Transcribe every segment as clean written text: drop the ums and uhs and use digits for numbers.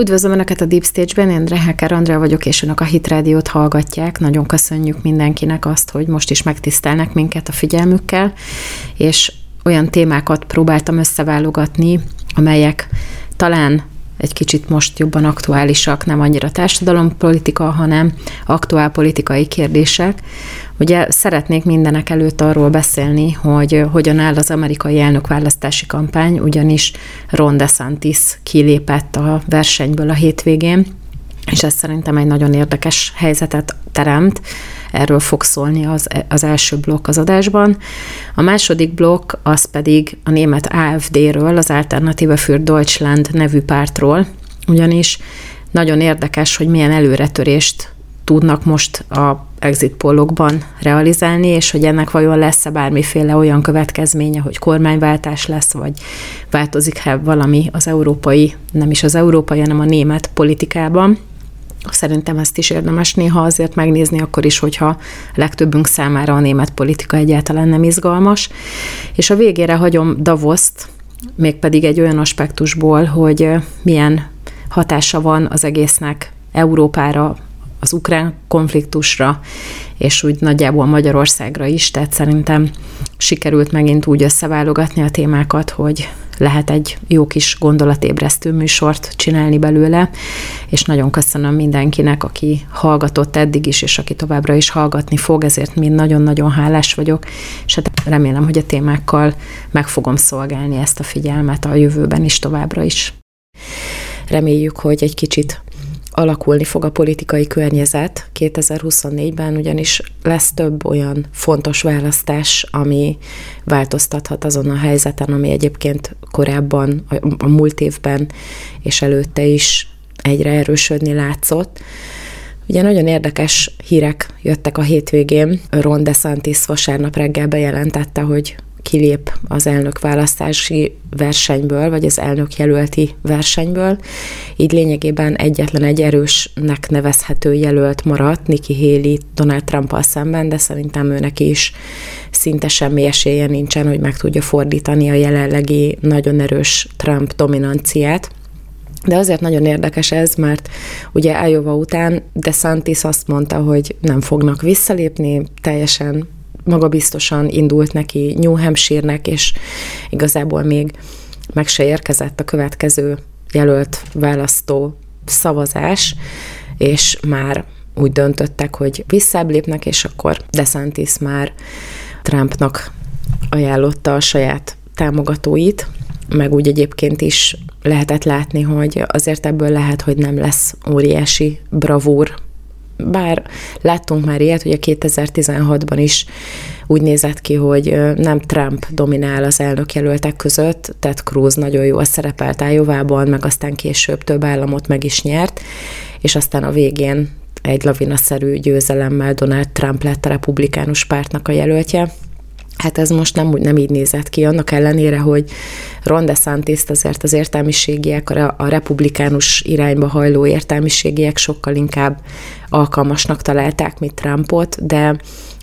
Üdvözlöm Önöket a Deep Stage-ben, én Rehekár Andrea vagyok, és Önök a Hit Rádiót hallgatják. Nagyon köszönjük mindenkinek azt, hogy most is megtisztelnek minket a figyelmükkel, és olyan témákat próbáltam összeválogatni, amelyek talán egy kicsit most jobban aktuálisak, nem annyira társadalompolitika, hanem aktuál politikai kérdések. Ugye szeretnék mindenek előtt arról beszélni, hogy hogyan áll az amerikai elnökválasztási kampány, ugyanis Ron DeSantis kilépett a versenyből a hétvégén, és ez szerintem egy nagyon érdekes helyzetet teremt. Erről fog szólni az első blokk az adásban. A második blokk az pedig a német AfD-ről, az Alternative für Deutschland nevű pártról, ugyanis nagyon érdekes, hogy milyen előretörést tudnak most a exit pollokban realizálni, és hogy ennek vajon lesz-e bármiféle olyan következménye, hogy kormányváltás lesz, vagy változik-e valami az európai, nem is az európai, hanem a német politikában. Szerintem ezt is érdemes néha azért megnézni, akkor is, hogyha legtöbbünk számára a német politika egyáltalán nem izgalmas. És a végére hagyom Davoszt, mégpedig egy olyan aspektusból, hogy milyen hatása van az egésznek Európára, az ukrán konfliktusra, és úgy nagyjából Magyarországra is, tehát szerintem sikerült megint úgy összeválogatni a témákat, hogy lehet egy jó kis gondolatébresztő műsort csinálni belőle, és nagyon köszönöm mindenkinek, aki hallgatott eddig is, és aki továbbra is hallgatni fog, ezért mind nagyon-nagyon hálás vagyok, és hát remélem, hogy a témákkal meg fogom szolgálni ezt a figyelmet a jövőben is, továbbra is. Reméljük, hogy egy kicsit alakulni fog a politikai környezet 2024-ben, ugyanis lesz több olyan fontos választás, ami változtathat azon a helyzeten, ami egyébként korábban, a múlt évben és előtte is egyre erősödni látszott. Ugye nagyon érdekes hírek jöttek a hétvégén. Ron DeSantis vasárnap reggel bejelentette, hogy kilép az elnökválasztási versenyből, vagy az elnökjelölti versenyből. Így lényegében egyetlen egy erősnek nevezhető jelölt maradt, Nikki Haley Donald Trumppal szemben, de szerintem őnek is szinte semmi esélye nincsen, hogy meg tudja fordítani a jelenlegi nagyon erős Trump dominanciát. De azért nagyon érdekes ez, mert ugye Iowa után DeSantis azt mondta, hogy nem fognak visszalépni, teljesen magabiztosan indult neki New Hampshire-nek, és igazából még meg se érkezett a következő jelölt választó szavazás, és már úgy döntöttek, hogy visszább lépnek, és akkor DeSantis már Trumpnak ajánlotta a saját támogatóit, meg úgy egyébként is lehetett látni, hogy azért ebből lehet, hogy nem lesz óriási bravúr. Bár láttunk már ilyet, hogy a 2016-ban is úgy nézett ki, hogy nem Trump dominál az elnökjelöltek között, Ted Cruz nagyon jól szerepelt Iowában, meg aztán később több államot meg is nyert, és aztán a végén egy lavinaszerű győzelemmel Donald Trump lett a republikánus pártnak a jelöltje. Hát ez most nem így nézett ki, annak ellenére, hogy Ron DeSantis azért az értelmiségiek, a republikánus irányba hajló értelmiségiek sokkal inkább alkalmasnak találták, mint Trumpot, de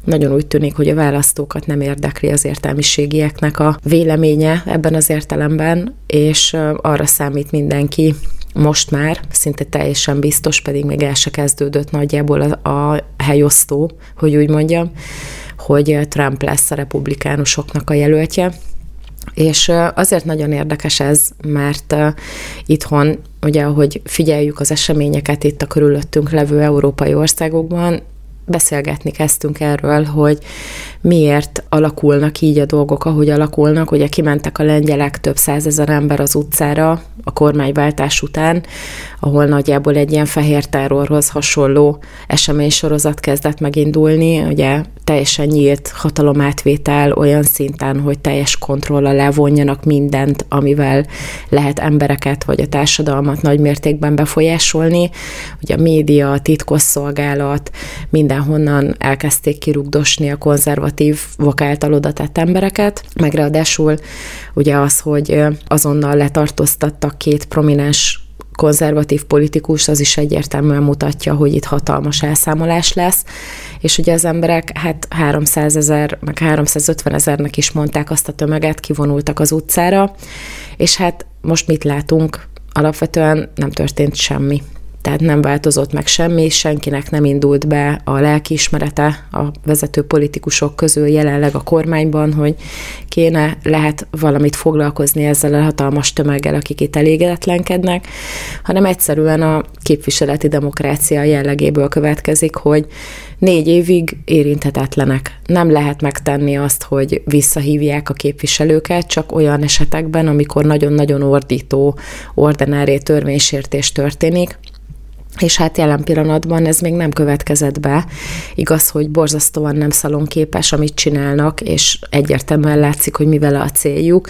nagyon úgy tűnik, hogy a választókat nem érdekli az értelmiségieknek a véleménye ebben az értelemben, és arra számít mindenki most már, szinte teljesen biztos, pedig még el se kezdődött nagyjából a helyosztó, hogy úgy mondjam, hogy Trump lesz a republikánusoknak a jelöltje, és azért nagyon érdekes ez, mert itthon, ugye ahogy figyeljük az eseményeket itt a körülöttünk levő európai országokban, beszélgetni kezdtünk erről, hogy miért alakulnak így a dolgok, ahogy alakulnak, ugye kimentek a lengyelek, több százezer ember az utcára a kormányváltás után, ahol nagyjából egy ilyen fehér terrorhoz hasonló eseménysorozat kezdett megindulni, ugye teljesen nyílt hatalomátvétel olyan szinten, hogy teljes kontroll alá vonjanak mindent, amivel lehet embereket vagy a társadalmat nagymértékben befolyásolni, ugye a média, a titkosszolgálat, mindenhonnan elkezdték kirugdosni a konzervatívok által oda tett embereket, meg ráadásul ugye az, hogy azonnal letartóztattak két prominens konzervatív politikus, az is egyértelműen mutatja, hogy itt hatalmas elszámolás lesz, és ugye az emberek hát 300 000, meg 350 000-nek is mondták azt a tömeget, kivonultak az utcára, és hát most mit látunk? alapvetően nem történt semmi. Tehát nem változott meg semmi, senkinek nem indult be a lelkiismerete a vezető politikusok közül jelenleg a kormányban, hogy kéne, lehet valamit foglalkozni ezzel a hatalmas tömeggel, akik itt elégedetlenkednek, hanem egyszerűen a képviseleti demokrácia jellegéből következik, hogy 4 évig érinthetetlenek. Nem lehet megtenni azt, hogy visszahívják a képviselőket, csak olyan esetekben, amikor nagyon-nagyon ordító ordinári törvénysértés történik, és hát jelen pillanatban ez még nem következett be. Igaz, hogy borzasztóan nem szalonképes, amit csinálnak, és egyértelműen látszik, hogy mivel a céljuk,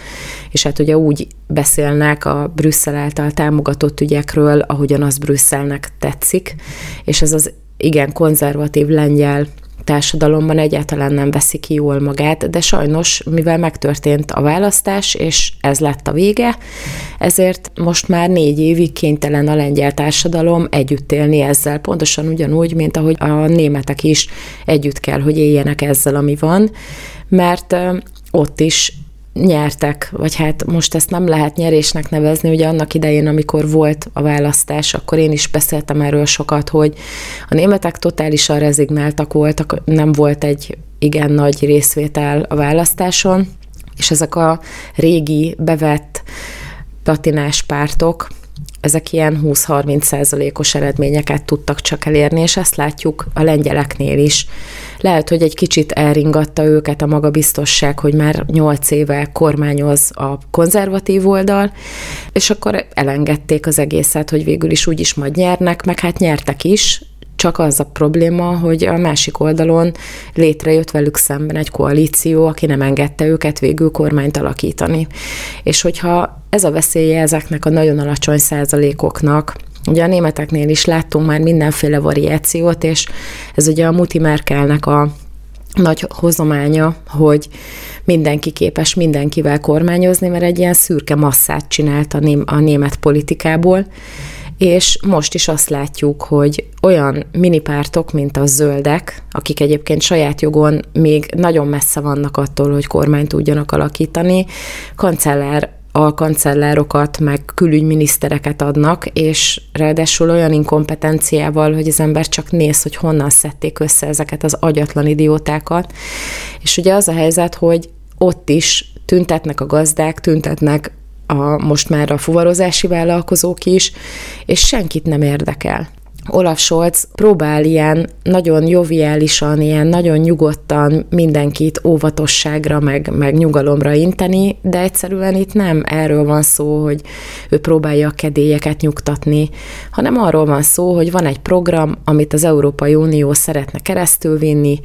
és hát ugye úgy beszélnek a Brüsszel által támogatott ügyekről, ahogyan az Brüsszelnek tetszik, és ez az igen konzervatív lengyel társadalomban egyáltalán nem veszi ki jól magát, de sajnos, mivel megtörtént a választás, és ez lett a vége, ezért most már 4 évig kénytelen a lengyel társadalom együtt élni ezzel, pontosan ugyanúgy, mint ahogy a németek is együtt kell, hogy éljenek ezzel, ami van, mert ott is nyertek, vagy hát most ezt nem lehet nyerésnek nevezni, ugye annak idején, amikor volt a választás, akkor én is beszéltem erről sokat, hogy a németek totálisan rezignáltak voltak, nem volt egy igen nagy részvétel a választáson, és ezek a régi, bevett patinás pártok, ezek ilyen 20-30%-os eredményeket tudtak csak elérni, és ezt látjuk a lengyeleknél is. Lehet, hogy egy kicsit elringatta őket a magabiztosság, hogy már 8 éve kormányoz a konzervatív oldal, és akkor elengedték az egészet, hogy végül is úgyis majd nyernek, meg hát nyertek is, csak az a probléma, hogy a másik oldalon létrejött velük szemben egy koalíció, aki nem engedte őket végül kormányt alakítani. És hogyha ez a veszélye ezeknek a nagyon alacsony százalékoknak, ugye a németeknél is láttunk már mindenféle variációt, és ez ugye a Mutti Merkelnek a nagy hozománya, hogy mindenki képes mindenkivel kormányozni, mert egy ilyen szürke masszát csinált a német politikából, és most is azt látjuk, hogy olyan minipártok, mint a zöldek, akik egyébként saját jogon még nagyon messze vannak attól, hogy kormányt tudjanak alakítani, alkancellárokat, meg külügyminisztereket adnak, és ráadásul olyan inkompetenciával, hogy az ember csak néz, hogy honnan szedték össze ezeket az agyatlan idiótákat. És ugye az a helyzet, hogy ott is tüntetnek a gazdák, tüntetnek most már a fuvarozási vállalkozók is, és senkit nem érdekel. Olaf Scholz próbál ilyen nagyon joviálisan, ilyen nagyon nyugodtan mindenkit óvatosságra, meg nyugalomra inteni, de egyszerűen itt nem erről van szó, hogy ő próbálja a kedélyeket nyugtatni, hanem arról van szó, hogy van egy program, amit az Európai Unió szeretne keresztülvinni,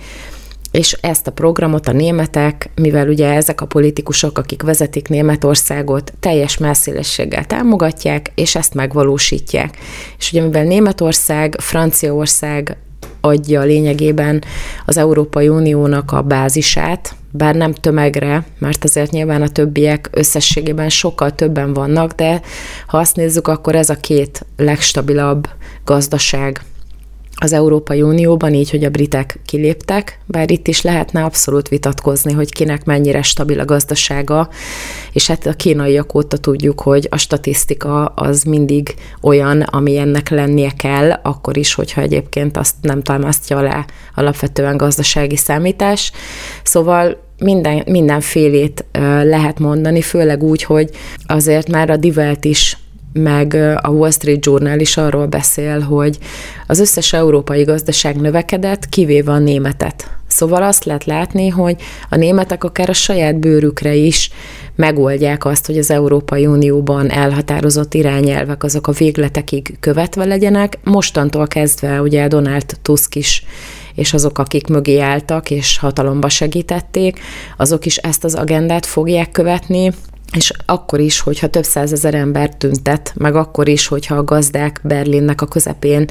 és ezt a programot a németek, mivel ugye ezek a politikusok, akik vezetik Németországot, teljes messzélességgel támogatják, és ezt megvalósítják. És ugye mivel Németország, Franciaország adja lényegében az Európai Uniónak a bázisát, bár nem tömegre, mert azért nyilván a többiek összességében sokkal többen vannak, de ha azt nézzük, akkor ez a két legstabilabb gazdaság az Európai Unióban, így, hogy a britek kiléptek, bár itt is lehetne abszolút vitatkozni, hogy kinek mennyire stabil a gazdasága, és hát a kínaiak óta tudjuk, hogy a statisztika az mindig olyan, ami ennek lennie kell, akkor is, hogyha egyébként azt nem támasztja alá alapvetően gazdasági számítás. Szóval mindenfélét lehet mondani, főleg úgy, hogy azért már a divelt is, meg a Wall Street Journal is arról beszél, hogy az összes európai gazdaság növekedett, kivéve a németet. Szóval azt lehet látni, hogy a németek akár a saját bőrükre is megoldják azt, hogy az Európai Unióban elhatározott irányelvek azok a végletekig követve legyenek. Mostantól kezdve ugye Donald Tusk is, és azok, akik mögé álltak és hatalomba segítették, azok is ezt az agendát fogják követni, és akkor is, hogyha több százezer ember tüntet, meg akkor is, hogyha a gazdák Berlinnek a közepén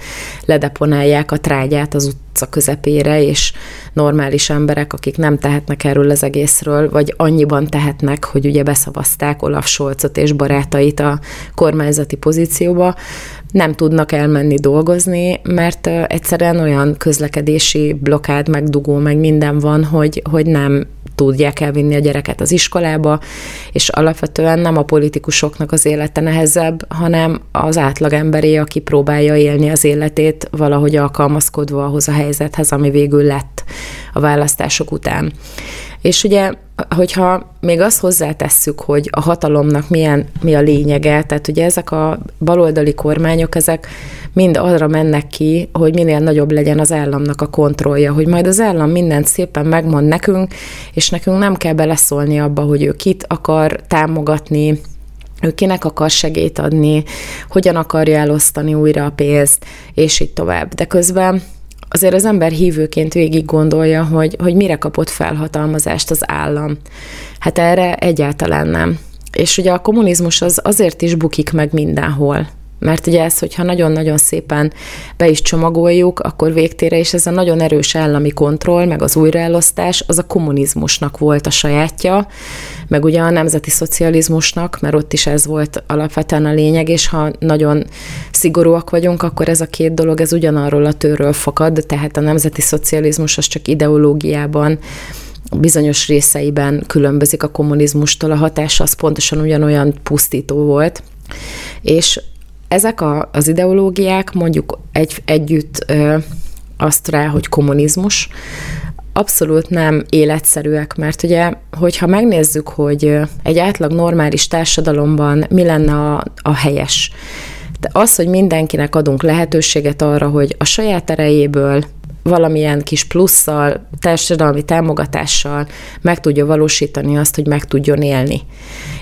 ledeponálják a trágyát az utca közepére, és normális emberek, akik nem tehetnek erről az egészről, vagy annyiban tehetnek, hogy ugye beszavazták Olaf Scholzot és barátait a kormányzati pozícióba, nem tudnak elmenni dolgozni, mert egyszerűen olyan közlekedési blokkád, meg dugó, meg minden van, hogy nem tudják elvinni a gyereket az iskolába, és alapvetően nem a politikusoknak az élete nehezebb, hanem az átlagemberé, aki próbálja élni az életét valahogy alkalmazkodva ahhoz a helyzethez, ami végül lett a választások után. És ugye, hogyha még azt hozzátesszük, hogy a hatalomnak mi a lényege, tehát ugye ezek a baloldali kormányok, ezek mind arra mennek ki, hogy minél nagyobb legyen az államnak a kontrollja, hogy majd az állam mindent szépen megmond nekünk, és nekünk nem kell beleszólni abba, hogy ő kit akar támogatni, ő kinek akar segélyt adni, hogyan akarja elosztani újra a pénzt, és így tovább. De közben azért az ember hívőként végig gondolja, hogy mire kapott felhatalmazást az állam. Hát erre egyáltalán nem. És ugye a kommunizmus az azért is bukik meg mindenhol. Mert ugye ez, hogyha nagyon-nagyon szépen be is csomagoljuk, akkor végtére is ez a nagyon erős állami kontroll, meg az újraelosztás, az a kommunizmusnak volt a sajátja, meg ugye a nemzeti szocializmusnak, mert ott is ez volt alapvetően a lényeg, és ha nagyon szigorúak vagyunk, akkor ez a két dolog, ez ugyanarról a tőről fakad, tehát a nemzeti szocializmus az csak ideológiában, bizonyos részeiben különbözik a kommunizmustól, a hatása az pontosan ugyanolyan pusztító volt, és ezek az ideológiák mondjuk együtt azt rá, hogy kommunizmus, abszolút nem életszerűek, mert ugye, hogyha megnézzük, hogy egy átlag normális társadalomban mi lenne a helyes. De az, hogy mindenkinek adunk lehetőséget arra, hogy a saját erejéből valamilyen kis plusszal, társadalmi támogatással meg tudja valósítani azt, hogy meg tudjon élni.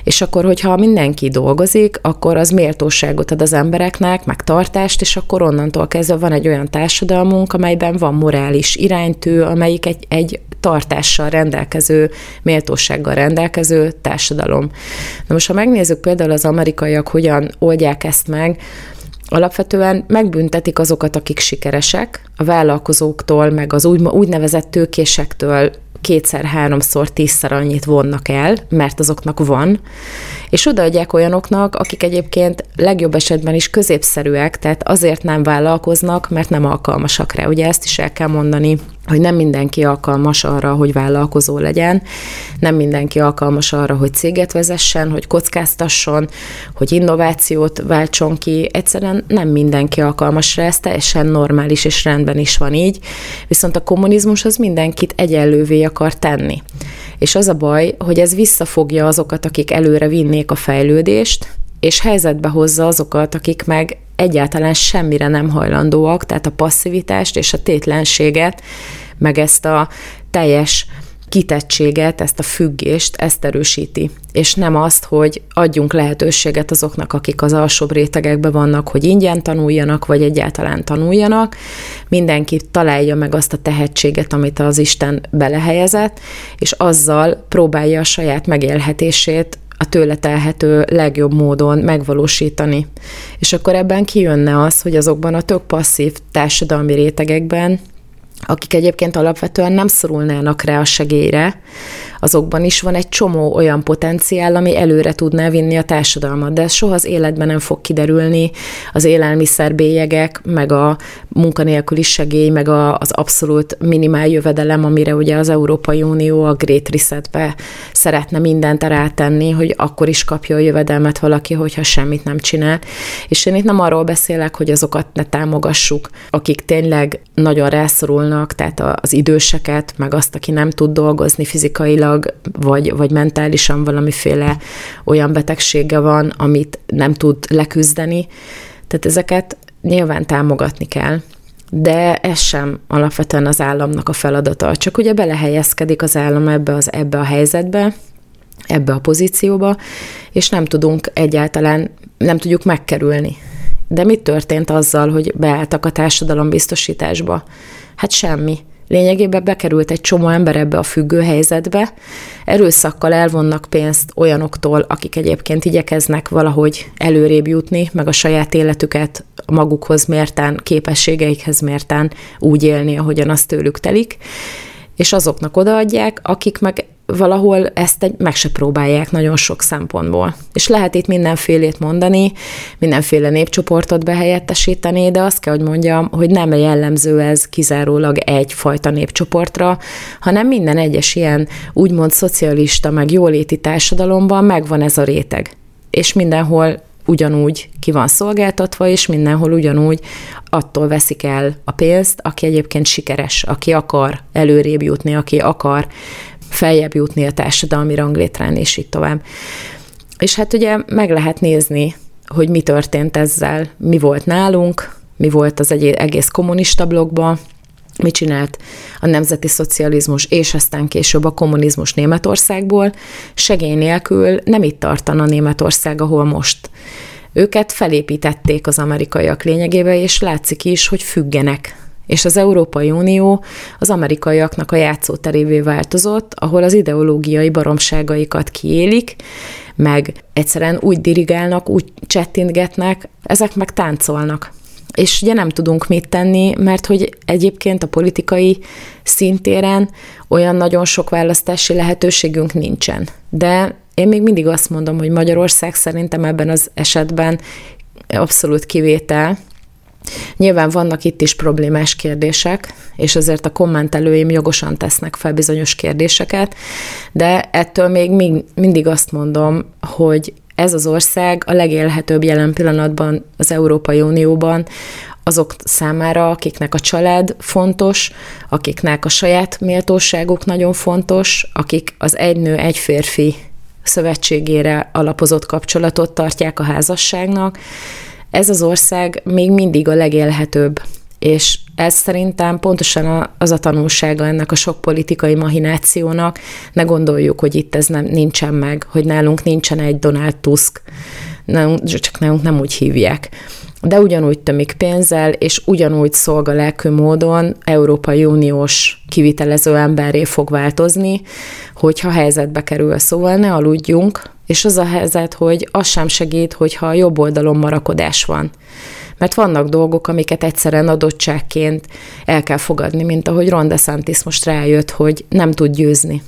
És akkor, hogyha mindenki dolgozik, akkor az méltóságot ad az embereknek, meg tartást, és akkor onnantól kezdve van egy olyan társadalmunk, amelyben van morális iránytű, amelyik egy tartással rendelkező, méltósággal rendelkező társadalom. Na most, ha megnézzük például az amerikaiak hogyan oldják ezt meg, alapvetően megbüntetik azokat, akik sikeresek, a vállalkozóktól, meg az úgynevezett tőkésektől 2-3-10-szer annyit vonnak el, mert azoknak van, és odaadják olyanoknak, akik egyébként legjobb esetben is középszerűek, tehát azért nem vállalkoznak, mert nem alkalmasak rá. Ugye ezt is el kell mondani, hogy nem mindenki alkalmas arra, hogy vállalkozó legyen, nem mindenki alkalmas arra, hogy céget vezessen, hogy kockáztasson, hogy innovációt váltson ki. Egyszerűen nem mindenki alkalmas rá, ez teljesen normális, és rendben is van így, viszont a kommunizmus az mindenkit egyenlővé akar tenni. És az a baj, hogy ez visszafogja azokat, akik előre vinnék a fejlődést, és helyzetbe hozza azokat, akik meg egyáltalán semmire nem hajlandóak, tehát a passzivitást és a tétlenséget, meg ezt a teljes kitettséget, ezt a függést, ezt erősíti. És nem azt, hogy adjunk lehetőséget azoknak, akik az alsóbb rétegekben vannak, hogy ingyen tanuljanak, vagy egyáltalán tanuljanak. Mindenki találja meg azt a tehetséget, amit az Isten belehelyezett, és azzal próbálja a saját megélhetését a tőle telhető legjobb módon megvalósítani. És akkor ebben kijönne az, hogy azokban a tök passzív társadalmi rétegekben, akik egyébként alapvetően nem szorulnának rá a segélyre, azokban is van egy csomó olyan potenciál, ami előre tudná vinni a társadalmat, de ez soha az életben nem fog kiderülni, az élelmiszerbélyegek, meg a munkanélküli segély, meg az abszolút minimál jövedelem, amire ugye az Európai Unió a Great Resetbe szeretne mindent rátenni, hogy akkor is kapja a jövedelmet valaki, hogyha semmit nem csinál. És én itt nem arról beszélek, hogy azokat ne támogassuk, akik tényleg nagyon rászorulnak, tehát az időseket, meg azt, aki nem tud dolgozni fizikailag, vagy mentálisan valamiféle olyan betegsége van, amit nem tud leküzdeni. Tehát ezeket nyilván támogatni kell. De ez sem alapvetően az államnak a feladata. Csak ugye belehelyezkedik az állam ebbe a helyzetbe, ebbe a pozícióba, és nem tudjuk megkerülni. De mit történt azzal, hogy beálltak a társadalombiztosításba? Hát semmi. Lényegében bekerült egy csomó ember ebbe a függő helyzetbe, erőszakkal elvonnak pénzt olyanoktól, akik egyébként igyekeznek valahogy előrébb jutni, meg a saját életüket magukhoz mértán, képességeikhez mértán úgy élni, ahogyan az tőlük telik, és azoknak odaadják, akik meg valahol ezt meg se próbálják nagyon sok szempontból. És lehet itt mindenfélét mondani, mindenféle népcsoportot behelyettesíteni, de azt kell, hogy mondjam, hogy nem jellemző ez kizárólag egyfajta népcsoportra, hanem minden egyes ilyen úgymond szocialista, meg jóléti társadalomban megvan ez a réteg. És mindenhol ugyanúgy ki van szolgáltatva, és mindenhol ugyanúgy attól veszik el a pénzt, aki egyébként sikeres, aki akar előrébb jutni, aki akar feljebb jutni a társadalmi ranglétrán, és így tovább. És hát ugye meg lehet nézni, hogy mi történt ezzel, mi volt nálunk, mi volt az egész kommunista blokkban, mit csinált a nemzeti szocializmus, és aztán később a kommunizmus Németországból. Segély nélkül nem itt tartana Németország, ahol most. Őket felépítették az amerikaiak lényegében, és látszik is, hogy függenek. És az Európai Unió az amerikaiaknak a játszóterévé változott, ahol az ideológiai baromságaikat kiélik, meg egyszerűen úgy dirigálnak, úgy csettintgetnek, ezek meg táncolnak. És ugye nem tudunk mit tenni, mert hogy egyébként a politikai szintéren olyan nagyon sok választási lehetőségünk nincsen. De én még mindig azt mondom, hogy Magyarország szerintem ebben az esetben abszolút kivétel. Nyilván vannak itt is problémás kérdések, és azért a kommentelőim jogosan tesznek fel bizonyos kérdéseket, de ettől még mindig azt mondom, hogy ez az ország a legélhetőbb jelen pillanatban az Európai Unióban azok számára, akiknek a család fontos, akiknek a saját méltóságuk nagyon fontos, akik az egy nő, egy férfi szövetségére alapozott kapcsolatot tartják a házasságnak. Ez az ország még mindig a legélhetőbb, és ez szerintem pontosan az a tanulsága ennek a sok politikai mahinációnak. Ne gondoljuk, hogy itt ez nincsen meg, hogy nálunk nincsen egy Donald Tusk, csak nálunk nem úgy hívják. De ugyanúgy tömik pénzzel, és ugyanúgy szolgalelkű módon Európai Uniós kivitelező emberré fog változni, hogyha helyzetbe kerül. Szóval ne aludjunk, és az a helyzet, hogy az sem segít, hogyha a jobb oldalon marakodás van. Mert vannak dolgok, amiket egyszerűen adottságként el kell fogadni, mint ahogy Ron DeSantis most rájött, hogy nem tud győzni.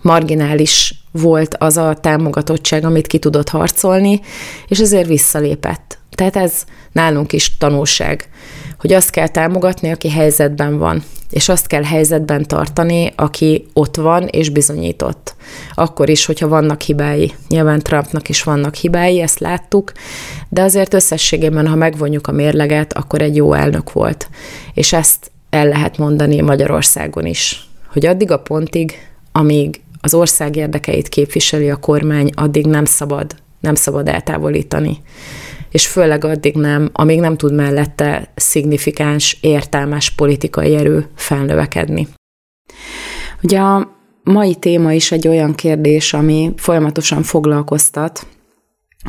Marginális volt az a támogatottság, amit ki tudott harcolni, és ezért visszalépett. Tehát ez nálunk is tanulság, hogy azt kell támogatni, aki helyzetben van, és azt kell helyzetben tartani, aki ott van és bizonyított. Akkor is, hogyha vannak hibái. Nyilván Trumpnak is vannak hibái, ezt láttuk, de azért összességében, ha megvonjuk a mérleget, akkor egy jó elnök volt. És ezt el lehet mondani Magyarországon is, hogy addig a pontig, amíg az ország érdekeit képviseli a kormány, addig nem szabad eltávolítani. És főleg addig nem, amíg nem tud mellette szignifikáns, értelmes politikai erő felnövekedni. Ugye a mai téma is egy olyan kérdés, ami folyamatosan foglalkoztat.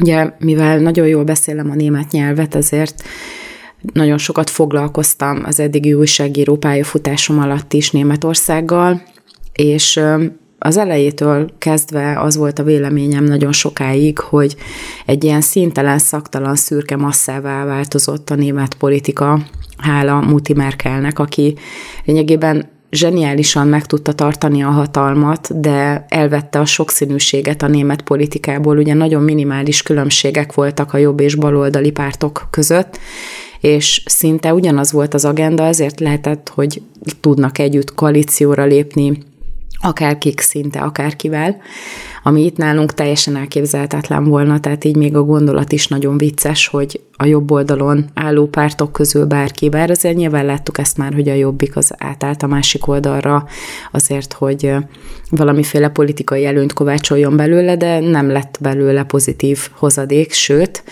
Ugye, mivel nagyon jól beszélem a német nyelvet, ezért nagyon sokat foglalkoztam az eddigi újságíró pályafutásom alatt is Németországgal, és az elejétől kezdve az volt a véleményem nagyon sokáig, hogy egy ilyen szintelen, szaktalan, szürke masszává változott a német politika, hála Mutti Merkelnek, aki lényegében zseniálisan meg tudta tartani a hatalmat, de elvette a sokszínűséget a német politikából. Ugye nagyon minimális különbségek voltak a jobb és baloldali pártok között, és szinte ugyanaz volt az agenda, ezért lehetett, hogy tudnak együtt koalícióra lépni, akárkik szinte, akárkivel, ami itt nálunk teljesen elképzelhetetlen volna, tehát így még a gondolat is nagyon vicces, hogy a jobb oldalon álló pártok közül bárki, bár azért nyilván láttuk ezt már, hogy a Jobbik az átállt a másik oldalra azért, hogy valamiféle politikai előnyt kovácsoljon belőle, de nem lett belőle pozitív hozadék, sőt,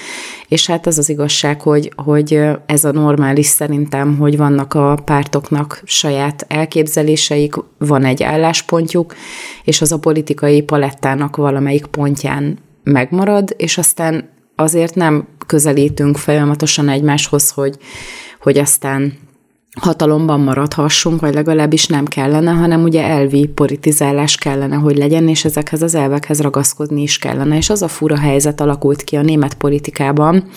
és hát az az igazság, hogy ez a normális szerintem, hogy vannak a pártoknak saját elképzeléseik, van egy álláspontjuk, és az a politikai palettának valamelyik pontján megmarad, és aztán azért nem közelítünk folyamatosan egymáshoz, hogy aztán hatalomban maradhassunk, vagy legalábbis nem kellene, hanem ugye elvi politizálás kellene, hogy legyen, és ezekhez az elvekhez ragaszkodni is kellene. És az a fura helyzet alakult ki a német politikában,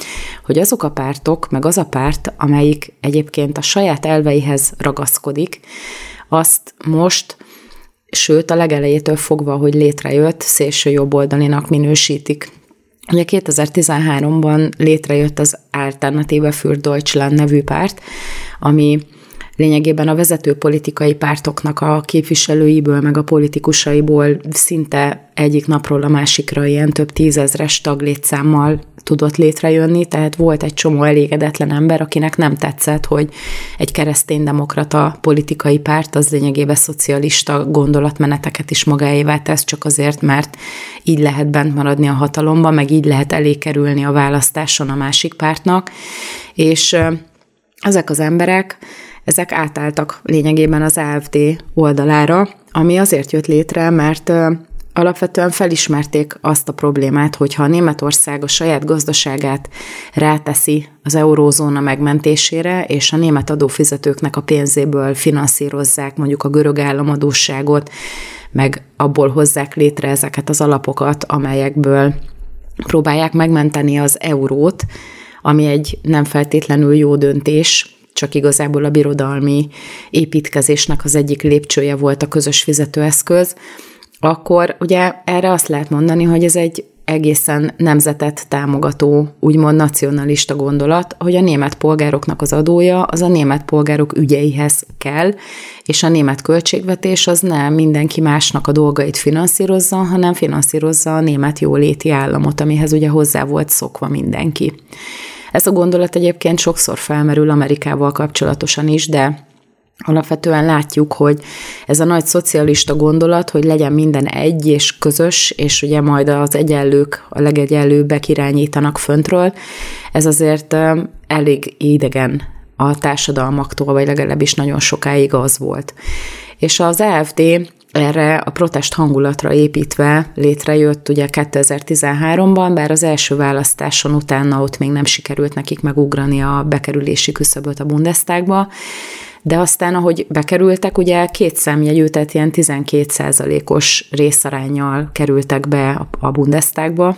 hogy azok a pártok, meg az a párt, amelyik egyébként a saját elveihez ragaszkodik, azt most sőt a legelejétől fogva, hogy létrejött, szélső jobboldalinak minősítik. Ugye 2013-ban létrejött az Alternative für Deutschland nevű párt, ami lényegében a vezető politikai pártoknak a képviselőiből, meg a politikusaiból szinte egyik napról a másikra ilyen több tízezres taglétszámmal tudott létrejönni, tehát volt egy csomó elégedetlen ember, akinek nem tetszett, hogy egy kereszténydemokrata politikai párt az lényegében szocialista gondolatmeneteket is magáévá tesz, csak azért, mert így lehet bent maradni a hatalomban, meg így lehet elé kerülni a választáson a másik pártnak, és ezek az emberek átálltak lényegében az AfD oldalára, ami azért jött létre, mert alapvetően felismerték azt a problémát, hogyha a Németország a saját gazdaságát ráteszi az eurózóna megmentésére, és a német adófizetőknek a pénzéből finanszírozzák mondjuk a görög államadósságot, meg abból hozzák létre ezeket az alapokat, amelyekből próbálják megmenteni az eurót, ami egy nem feltétlenül jó döntés, csak igazából a birodalmi építkezésnek az egyik lépcsője volt a közös fizetőeszköz, akkor ugye erre azt lehet mondani, hogy ez egy egészen nemzetet támogató, úgymond nacionalista gondolat, hogy a német polgároknak az adója az a német polgárok ügyeihez kell, és a német költségvetés az nem mindenki másnak a dolgait finanszírozza, hanem finanszírozza a német jóléti államot, amihez ugye hozzá volt szokva mindenki. Ez a gondolat egyébként sokszor felmerül Amerikával kapcsolatosan is, de alapvetően látjuk, hogy ez a nagy szocialista gondolat, hogy legyen minden egy és közös, és ugye majd az egyenlők a legegyenlőbbek irányítanak föntről, ez azért elég idegen a társadalmaktól, vagy legalábbis nagyon sokáig az volt. És az AfD erre a protest hangulatra építve létrejött ugye 2013-ban, bár az első választáson utána ott még nem sikerült nekik megugrani a bekerülési küszöböt a Bundestagba, de aztán, ahogy bekerültek, ugye kétszámjegyű, tehát ilyen 12%-os részaránnyal kerültek be a Bundestagba,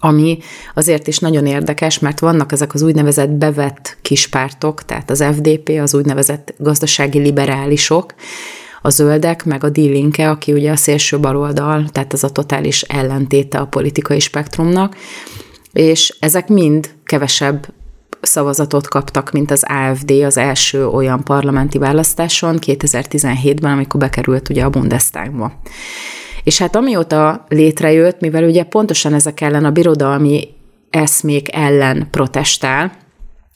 ami azért is nagyon érdekes, mert vannak ezek az úgynevezett bevett kispártok, tehát az FDP, az úgynevezett gazdasági liberálisok, a zöldek, meg a Die Linke, aki ugye a szélső baloldal, tehát ez a totális ellentéte a politikai spektrumnak, és ezek mind kevesebb szavazatot kaptak, mint az AfD az első olyan parlamenti választáson 2017-ben, amikor bekerült ugye a Bundestagba. És hát amióta létrejött, mivel ugye pontosan ezek ellen a birodalmi eszmék ellen protestál,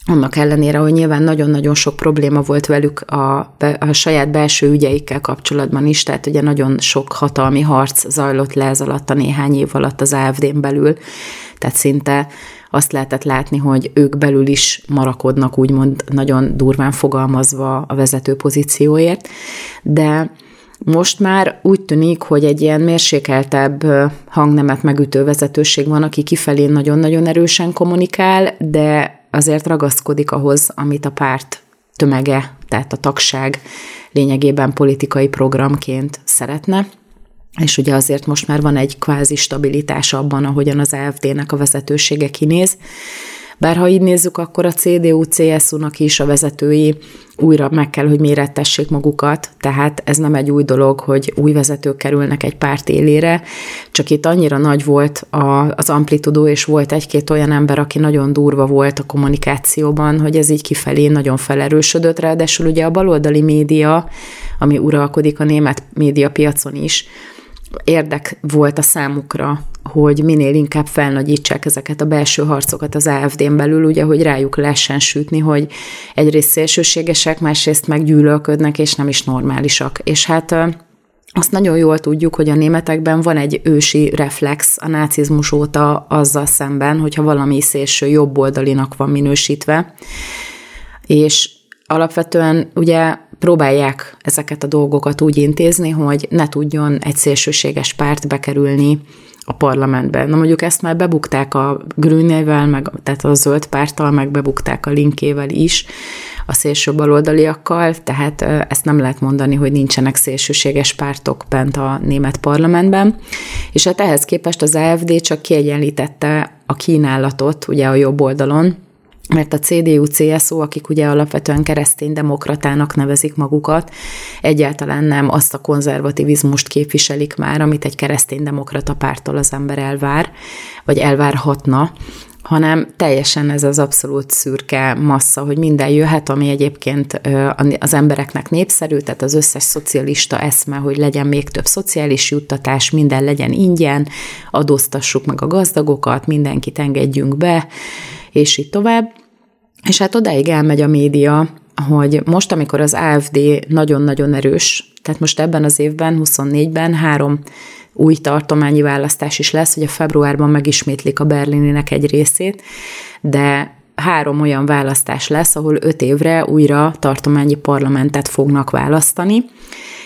annak ellenére, hogy nyilván nagyon-nagyon sok probléma volt velük a saját belső ügyeikkel kapcsolatban is, tehát ugye nagyon sok hatalmi harc zajlott le ez alatt a néhány év alatt az AfD-n belül, tehát szinte azt lehetett látni, hogy ők belül is marakodnak, úgymond nagyon durván fogalmazva a vezető pozícióért, de most már úgy tűnik, hogy egy ilyen mérsékeltebb hangnemet megütő vezetőség van, aki kifelé nagyon-nagyon erősen kommunikál, de azért ragaszkodik ahhoz, amit a párt tömege, tehát a tagság lényegében politikai programként szeretne, és ugye azért most már van egy kvázi stabilitás abban, ahogyan az AfD-nek a vezetősége kinéz. Bár ha így nézzük, akkor a CDU-CSU-nak is a vezetői újra meg kell, hogy mérettessék magukat, tehát ez nem egy új dolog, hogy új vezetők kerülnek egy párt élére, csak itt annyira nagy volt az amplitudó, és volt egy-két olyan ember, aki nagyon durva volt a kommunikációban, hogy ez így kifelé nagyon felerősödött, ráadásul ugye a baloldali média, ami uralkodik a német médiapiacon is, érdek volt a számukra, hogy minél inkább felnagyítsák ezeket a belső harcokat az AfD-n belül, ugye, hogy rájuk lehessen sütni, hogy egyrészt szélsőségesek, másrészt meggyűlölködnek, és nem is normálisak. És hát azt nagyon jól tudjuk, hogy a németekben van egy ősi reflex a nácizmus óta azzal szemben, hogyha valami szélső jobboldalinak van minősítve, és alapvetően ugye próbálják ezeket a dolgokat úgy intézni, hogy ne tudjon egy szélsőséges párt bekerülni a parlamentben. Na mondjuk ezt már bebukták a Grünével, meg tehát a zöld párttal, meg bebukták a Linkével is, a szélső baloldaliakkal, tehát ezt nem lehet mondani, hogy nincsenek szélsőséges pártok bent a német parlamentben, és hát ehhez képest az AfD csak kiegyenlítette a kínálatot ugye a jobb oldalon, mert a CDU-CSU, akik ugye alapvetően keresztény demokratának nevezik magukat, egyáltalán nem azt a konzervativizmust képviselik már, amit egy keresztény demokrata párttól az ember elvár, vagy elvárhatna, hanem teljesen ez az abszolút szürke massza, hogy minden jöhet, ami egyébként az embereknek népszerű, tehát az összes szocialista eszme, hogy legyen még több szociális juttatás, minden legyen ingyen, adóztassuk meg a gazdagokat, mindenkit engedjünk be, és így tovább. És hát odáig elmegy a média, hogy most, amikor az AfD nagyon-nagyon erős, tehát most ebben az évben, 24-ben 3 új tartományi választás is lesz, hogy a februárban megismétlik a berlininek egy részét, de 3 olyan választás lesz, ahol 5 évre újra tartományi parlamentet fognak választani,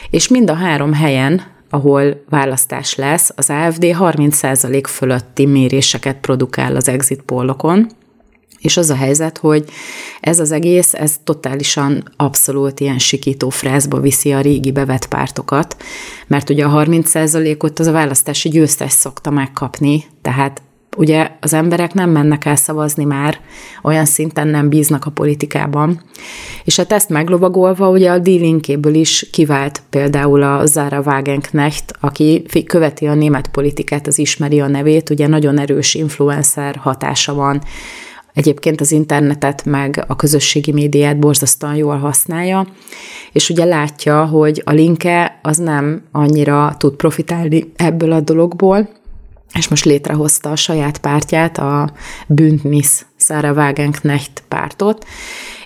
és mind a 3 helyen, ahol választás lesz, az AfD 30% fölötti méréseket produkál az exit pollokon, és az a helyzet, hogy ez az egész, ez totálisan abszolút ilyen sikító frázba viszi a régi bevett pártokat, mert ugye a 30%-ot az a választási győztes szokta megkapni, tehát ugye az emberek nem mennek el szavazni már, olyan szinten nem bíznak a politikában. És hát ezt meglovagolva ugye a Die Linkéből is kivált például a Sahra Wagenknecht, aki követi a német politikát, az ismeri a nevét, ugye nagyon erős influencer hatása van. Egyébként az internetet meg a közösségi médiát borzasztóan jól használja, és ugye látja, hogy a Linke az nem annyira tud profitálni ebből a dologból, és most létrehozta a saját pártját, a Bündnis Sahra Wagenknecht pártot,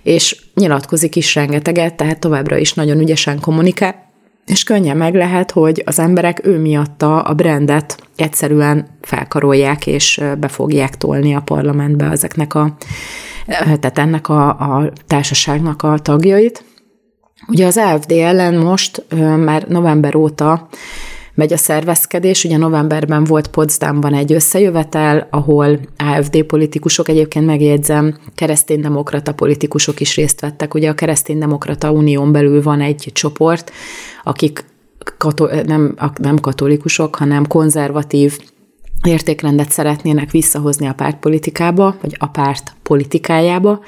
és nyilatkozik is rengeteget, tehát továbbra is nagyon ügyesen kommunikál, és könnyen meg lehet, hogy az emberek ő miatta a brandet egyszerűen felkarolják, és be fogják tolni a parlamentbe ezeknek tehát ennek a társaságnak a tagjait. Ugye az AfD ellen most már november óta megy a szervezkedés, ugye novemberben volt Potsdamban egy összejövetel, ahol AfD politikusok, egyébként megjegyzem, kereszténydemokrata politikusok is részt vettek, ugye a kereszténydemokrata unión belül van egy csoport, akik nem katolikusok, hanem konzervatív értékrendet szeretnének visszahozni a pártpolitikába, vagy a párt politikájába,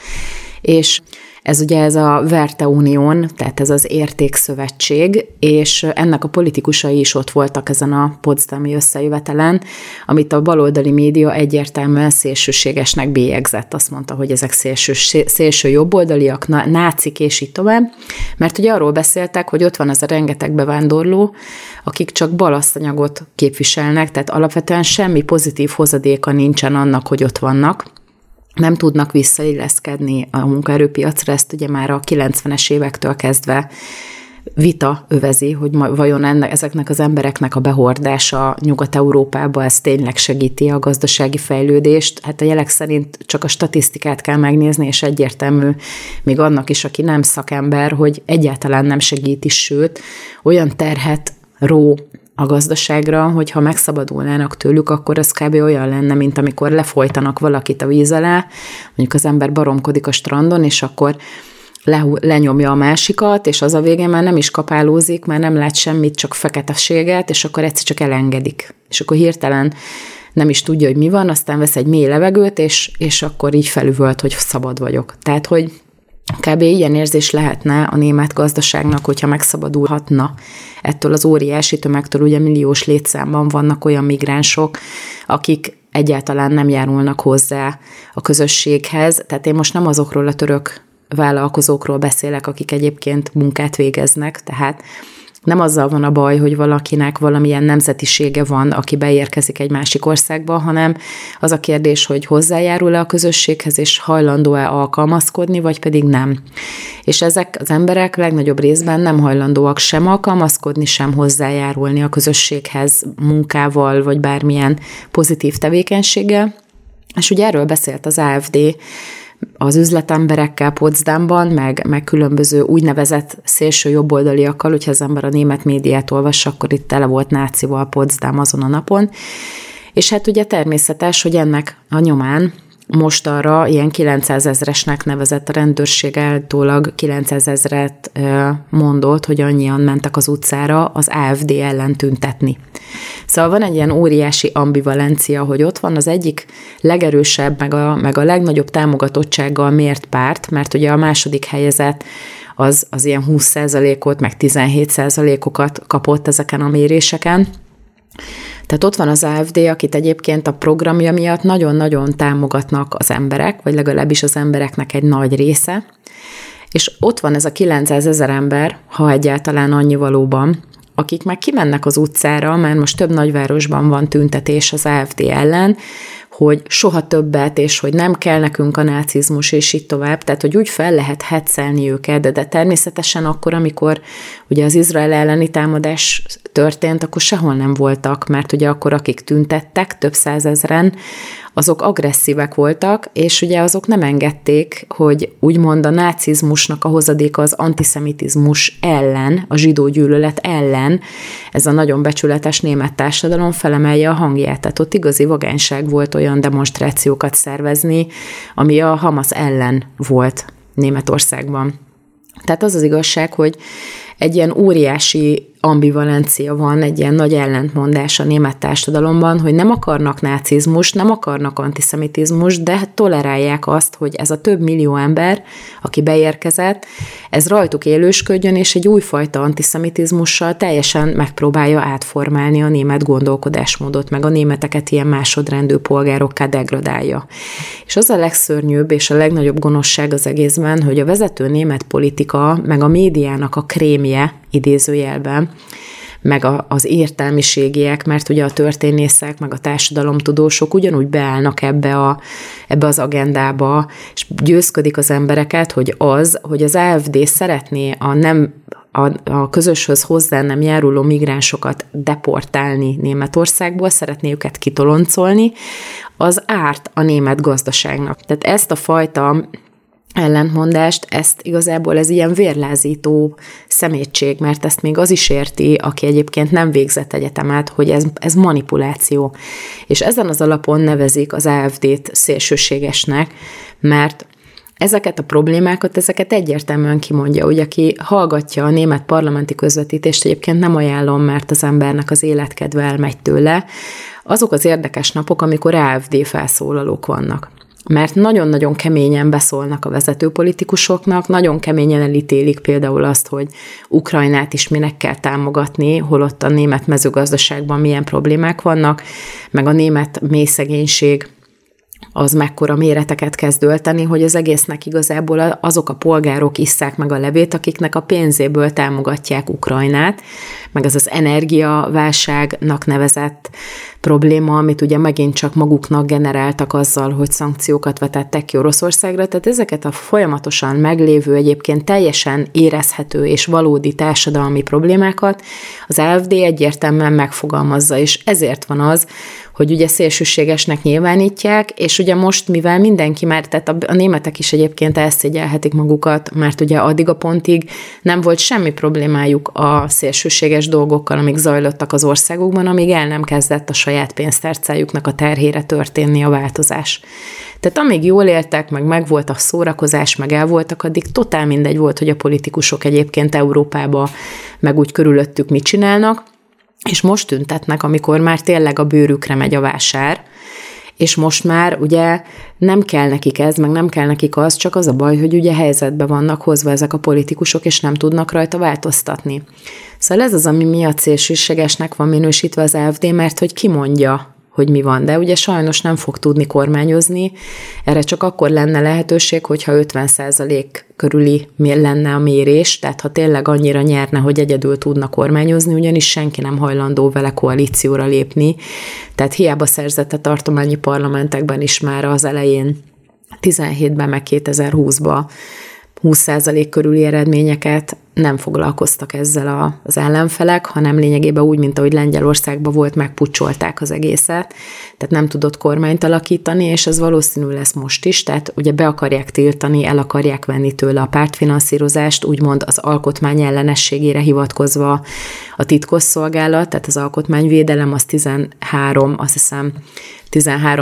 és ez ugye ez a Verte Unión, tehát ez az értékszövetség, és ennek a politikusai is ott voltak ezen a potsdami összejövetelen, amit a baloldali média egyértelműen szélsőségesnek bélyegzett. Azt mondta, hogy ezek szélső jobboldaliak, nácik, és így tovább. Mert ugye arról beszéltek, hogy ott van az a rengeteg bevándorló, akik csak balasztanyagot képviselnek, tehát alapvetően semmi pozitív hozadéka nincsen annak, hogy ott vannak. Nem tudnak visszailleszkedni a munkaerőpiacra, ezt ugye már a 90-es évektől kezdve vita övezi, hogy vajon ezeknek az embereknek a behordása Nyugat-Európába, ez tényleg segíti a gazdasági fejlődést. Hát a jelek szerint csak a statisztikát kell megnézni, és egyértelmű még annak is, aki nem szakember, hogy egyáltalán nem segíti, sőt, olyan terhet ró a gazdaságra, hogyha megszabadulnának tőlük, akkor ez kb. Olyan lenne, mint amikor lefolytanak valakit a víz alá, mondjuk az ember baromkodik a strandon, és akkor lenyomja a másikat, és az a végén már nem is kapálózik, már nem lát semmit, csak feketeséget, és akkor egyszer csak elengedik. És akkor hirtelen nem is tudja, hogy mi van, aztán vesz egy mély levegőt, és akkor így felüvölt, hogy szabad vagyok. Tehát, hogy kb. Ilyen érzés lehetne a német gazdaságnak, hogyha megszabadulhatna ettől az óriási tömegtől, ugye milliós létszámban vannak olyan migránsok, akik egyáltalán nem járulnak hozzá a közösséghez. Tehát én most nem azokról a török vállalkozókról beszélek, akik egyébként munkát végeznek, tehát nem azzal van a baj, hogy valakinek valamilyen nemzetisége van, aki beérkezik egy másik országba, hanem az a kérdés, hogy hozzájárul-e a közösséghez, és hajlandó-e alkalmazkodni, vagy pedig nem. És ezek az emberek legnagyobb részben nem hajlandóak sem alkalmazkodni, sem hozzájárulni a közösséghez munkával, vagy bármilyen pozitív tevékenységgel. És ugye erről beszélt az AfD, az üzletemberekkel Potsdamban, meg különböző úgynevezett szélső jobboldaliakkal, hogyha az ember a német médiát olvassa, akkor itt tele volt nácival Potsdam azon a napon. És hát ugye természetes, hogy ennek a nyomán mostanra ilyen 900 000-esnek nevezett a rendőrség állítólag 900 000-et mondott, hogy annyian mentek az utcára az AfD ellen tüntetni. Szóval van egy ilyen óriási ambivalencia, hogy ott van az egyik legerősebb, meg a legnagyobb támogatottsággal mért párt, mert ugye a második helyezett az ilyen 20%-ot, meg 17%-okat kapott ezeken a méréseken. Tehát ott van az AfD, akit egyébként a programja miatt nagyon-nagyon támogatnak az emberek, vagy legalábbis az embereknek egy nagy része, és ott van ez a 900 000 ember, ha egyáltalán annyi valóban, akik már kimennek az utcára, mert most több nagyvárosban van tüntetés az AfD ellen, hogy soha többet, és hogy nem kell nekünk a nácizmus, és így tovább, tehát hogy úgy fel lehet hetszelni őket, de természetesen akkor, amikor ugye az Izrael elleni támadás történt, akkor sehol nem voltak, mert ugye akkor akik tüntettek, több százezren, azok agresszívek voltak, és ugye azok nem engedték, hogy úgymond a nácizmusnak a hozadéka az antiszemitizmus ellen, a zsidó gyűlölet ellen, ez a nagyon becsületes német társadalom felemelje a hangját. Tehát ott igazi vagányság volt olyan demonstrációkat szervezni, ami a Hamas ellen volt Németországban. Tehát az az igazság, hogy egy ilyen óriási ambivalencia van, egy ilyen nagy ellentmondás a német társadalomban, hogy nem akarnak nácizmust, nem akarnak antiszemitizmust, de tolerálják azt, hogy ez a több millió ember, aki beérkezett, ez rajtuk élősködjön, és egy újfajta antiszemitizmussal teljesen megpróbálja átformálni a német gondolkodásmódot, meg a németeket ilyen másodrendű polgárokká degradálja. És az a legszörnyűbb és a legnagyobb gonoszság az egészben, hogy a vezető német politika, meg a médiának a krémje, idézőjelben, meg az értelmiségiek, mert ugye a történészek, meg a társadalomtudósok ugyanúgy beállnak ebbe az agendába, és győzködik az embereket, hogy az AfD szeretné a közöshöz hozzá nem járuló migránsokat deportálni Németországból, szeretné őket kitoloncolni, az árt a német gazdaságnak. Tehát ezt a fajta ellentmondást, ezt igazából ez ilyen vérlázító szemétség, mert ezt még az is érti, aki egyébként nem végzett egyetemet, hogy ez manipuláció. És ezen az alapon nevezik az AfD-t szélsőségesnek, mert ezeket a problémákat, ezeket egyértelműen kimondja, ugye aki hallgatja a német parlamenti közvetítést, egyébként nem ajánlom, mert az embernek az életkedve elmegy tőle, azok az érdekes napok, amikor AfD felszólalók vannak. Mert nagyon-nagyon keményen beszólnak a vezető politikusoknak, nagyon keményen elítélik például azt, hogy Ukrajnát is minek kell támogatni, holott a német mezőgazdaságban milyen problémák vannak, meg a német mélyszegénység az mekkora méreteket kezd ölteni, hogy az egésznek igazából azok a polgárok isszák meg a levét, akiknek a pénzéből támogatják Ukrajnát, meg az energiaválságnak nevezett probléma, amit ugye megint csak maguknak generáltak azzal, hogy szankciókat vetettek ki Oroszországra, tehát ezeket a folyamatosan meglévő, egyébként teljesen érezhető és valódi társadalmi problémákat az AfD egyértelműen megfogalmazza, és ezért van az, hogy ugye szélsőségesnek nyilvánítják, és ugye most, mivel mindenki már, tehát a németek is egyébként elszégyelhetik magukat, mert ugye addig a pontig nem volt semmi problémájuk a szélsőséges dolgokkal, amik zajlottak az országukban, amíg el nem kezdett a saját pénztárcájuknak a terhére történni a változás. Tehát amíg jól éltek, meg volt a szórakozás, meg el voltak, addig totál mindegy volt, hogy a politikusok egyébként Európába, meg úgy körülöttük mit csinálnak, és most tüntetnek, amikor már tényleg a bőrükre megy a vásár, és most már ugye nem kell nekik ez, meg nem kell nekik az, csak az a baj, hogy ugye helyzetbe vannak hozva ezek a politikusok, és nem tudnak rajta változtatni. Szóval ez az, ami miatt szélsőségesnek van minősítve az AfD, mert hogy kimondja, hogy mi van, de ugye sajnos nem fog tudni kormányozni, erre csak akkor lenne lehetőség, hogyha 50% körüli lenne a mérés, tehát ha tényleg annyira nyerne, hogy egyedül tudna kormányozni, ugyanis senki nem hajlandó vele koalícióra lépni, tehát hiába szerzett a tartományi parlamentekben is már az elején 17-ben, meg 2020-ban 20% körüli eredményeket, nem foglalkoztak ezzel az ellenfelek, hanem lényegében úgy, mint ahogy Lengyelországban volt, megpucsolták az egészet, tehát nem tudott kormányt alakítani, és ez valószínű lesz most is, tehát ugye be akarják tiltani, el akarják venni tőle a pártfinanszírozást, úgymond az alkotmány ellenességére hivatkozva a titkosszolgálat, tehát az alkotmányvédelem az 13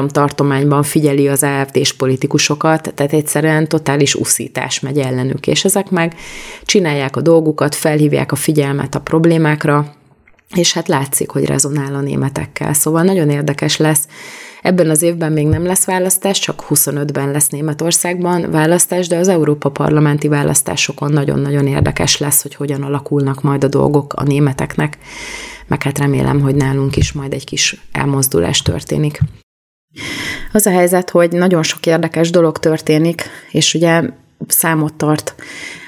tartományban figyeli az AfD-s politikusokat, tehát egyszerűen totális uszítás megy ellenük, és ezek meg csinálják a dolgukat, felhívják a figyelmet a problémákra, és hát látszik, hogy rezonál a németekkel. Szóval nagyon érdekes lesz. Ebben az évben még nem lesz választás, csak 25-ben lesz Németországban választás, de az Európa parlamenti választásokon nagyon-nagyon érdekes lesz, hogy hogyan alakulnak majd a dolgok a németeknek, meg hát remélem, hogy nálunk is majd egy kis elmozdulás történik. Az a helyzet, hogy nagyon sok érdekes dolog történik, és ugye számot tart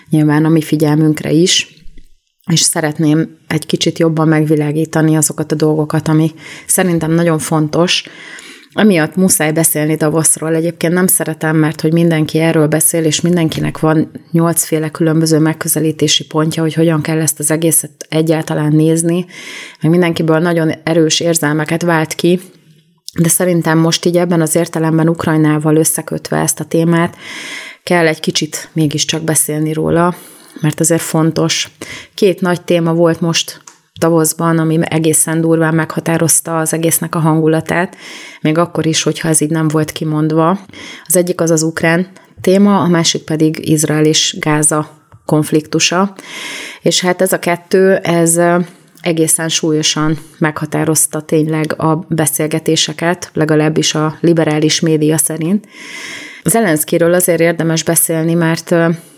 nyilván a mi figyelmünkre is, és szeretném egy kicsit jobban megvilágítani azokat a dolgokat, ami szerintem nagyon fontos. Amiatt muszáj beszélni Davosról. Egyébként nem szeretem, mert hogy mindenki erről beszél, és mindenkinek van 8 féle különböző megközelítési pontja, hogy hogyan kell ezt az egészet egyáltalán nézni, meg mindenkiből nagyon erős érzelmeket vált ki, de szerintem most így ebben az értelemben Ukrajnával összekötve ezt a témát kell egy kicsit mégiscsak beszélni róla, mert azért fontos. 2 nagy téma volt most Davosban, ami egészen durván meghatározta az egésznek a hangulatát, még akkor is, hogyha ez így nem volt kimondva. Az egyik az az ukrán téma, a másik pedig Izrael és Gáza konfliktusa, és hát ez a 2, ez egészen súlyosan meghatározta tényleg a beszélgetéseket, legalábbis a liberális média szerint. Zelenszkiről azért érdemes beszélni, mert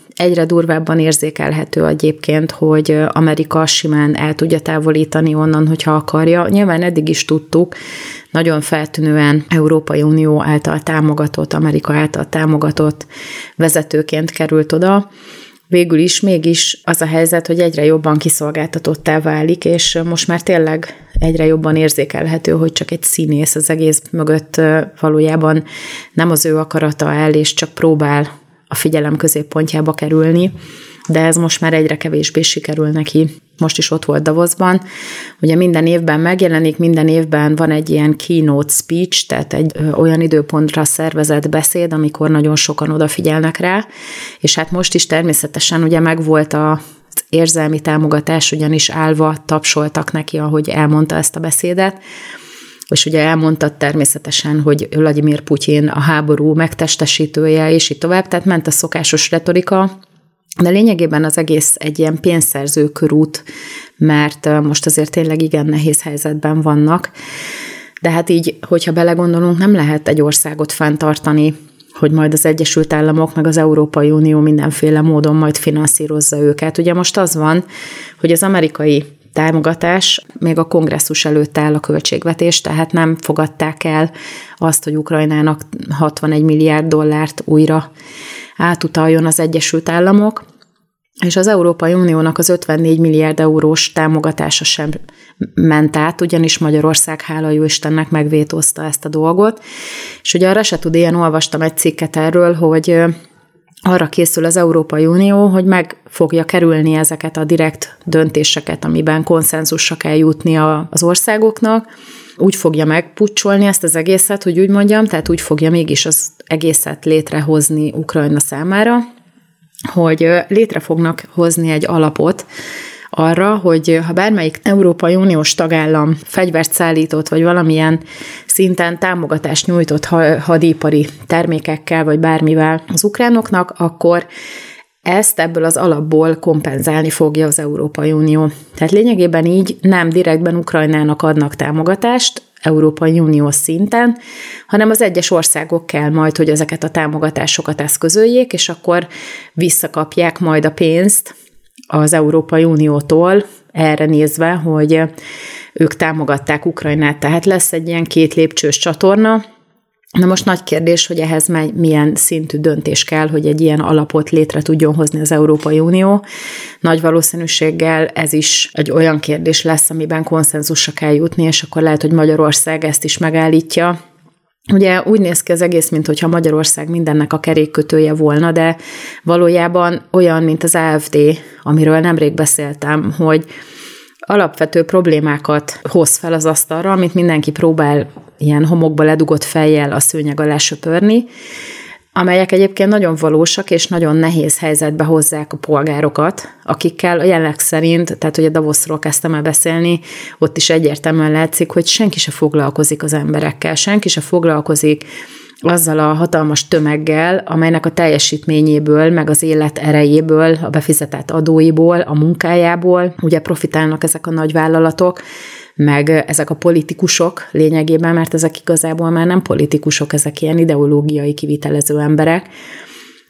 egyre durvábban érzékelhető egyébként, hogy Amerika simán el tudja távolítani onnan, hogyha akarja. Nyilván eddig is tudtuk, nagyon feltűnően Európai Unió által támogatott, Amerika által támogatott vezetőként került oda. Végül is mégis az a helyzet, hogy egyre jobban kiszolgáltatottá válik, és most már tényleg egyre jobban érzékelhető, hogy csak egy színész az egész mögött, valójában nem az ő akarata áll, és csak próbál a figyelem középpontjába kerülni, de ez most már egyre kevésbé sikerül neki. Most is ott volt Davosban. Ugye minden évben megjelenik, minden évben van egy ilyen keynote speech, tehát egy olyan időpontra szervezett beszéd, amikor nagyon sokan odafigyelnek rá, és hát most is természetesen ugye megvolt az érzelmi támogatás, ugyanis állva tapsoltak neki, ahogy elmondta ezt a beszédet, és ugye elmondtad természetesen, hogy Vladimir Putyin a háború megtestesítője, és így tovább, tehát ment a szokásos retorika, de lényegében az egész egy ilyen pénzszerző körút, mert most azért tényleg igen nehéz helyzetben vannak, de hát így, hogyha belegondolunk, nem lehet egy országot fenntartani, hogy majd az Egyesült Államok meg az Európai Unió mindenféle módon majd finanszírozza őket. Ugye most az van, hogy az amerikai támogatás még a kongresszus előtt áll a költségvetés, tehát nem fogadták el azt, hogy Ukrajnának 61 milliárd dollárt újra átutaljon az Egyesült Államok, és az Európai Uniónak az 54 milliárd eurós támogatása sem ment át, ugyanis Magyarország, hála jó Istennek, megvétózta ezt a dolgot. És ugye arra se tud, ilyen olvastam egy cikket erről, hogy arra készül az Európai Unió, hogy meg fogja kerülni ezeket a direkt döntéseket, amiben konszenzusra kell jutni az országoknak, úgy fogja megpucsolni ezt az egészet, hogy úgy mondjam, tehát úgy fogja mégis az egészet létrehozni Ukrajna számára, hogy létre fognak hozni egy alapot arra, hogy ha bármelyik Európai Uniós tagállam fegyvert szállított, vagy valamilyen szinten támogatást nyújtott hadipari termékekkel, vagy bármivel az ukránoknak, akkor ezt ebből az alapból kompenzálni fogja az Európai Unió. Tehát lényegében így nem direktben Ukrajnának adnak támogatást Európai Unió szinten, hanem az egyes országok kell majd, hogy ezeket a támogatásokat eszközöljék, és akkor visszakapják majd a pénzt az Európai Uniótól, erre nézve, hogy ők támogatták Ukrajnát, tehát lesz egy ilyen 2 lépcsős csatorna. Na most nagy kérdés, hogy ehhez milyen szintű döntés kell, hogy egy ilyen alapot létre tudjon hozni az Európai Unió. Nagy valószínűséggel ez is egy olyan kérdés lesz, amiben konszenzusra kell jutni, és akkor lehet, hogy Magyarország ezt is megállítja, Ugye úgy néz ki az egész, mintha Magyarország mindennek a kerékkötője volna, de valójában olyan, mint az AfD, amiről nemrég beszéltem, hogy alapvető problémákat hoz fel az asztalra, amit mindenki próbál ilyen homokba ledugott fejjel a szőnyeg alá söpörni, amelyek egyébként nagyon valósak és nagyon nehéz helyzetbe hozzák a polgárokat, akikkel a jelleg szerint, tehát ugye Davosról kezdtem el beszélni, ott is egyértelműen látszik, hogy senki se foglalkozik az emberekkel, senki se foglalkozik azzal a hatalmas tömeggel, amelynek a teljesítményéből, meg az élet erejéből, a befizetett adóiból, a munkájából, ugye profitálnak ezek a nagyvállalatok, meg ezek a politikusok lényegében, mert ezek igazából már nem politikusok, ezek ilyen ideológiai kivitelező emberek.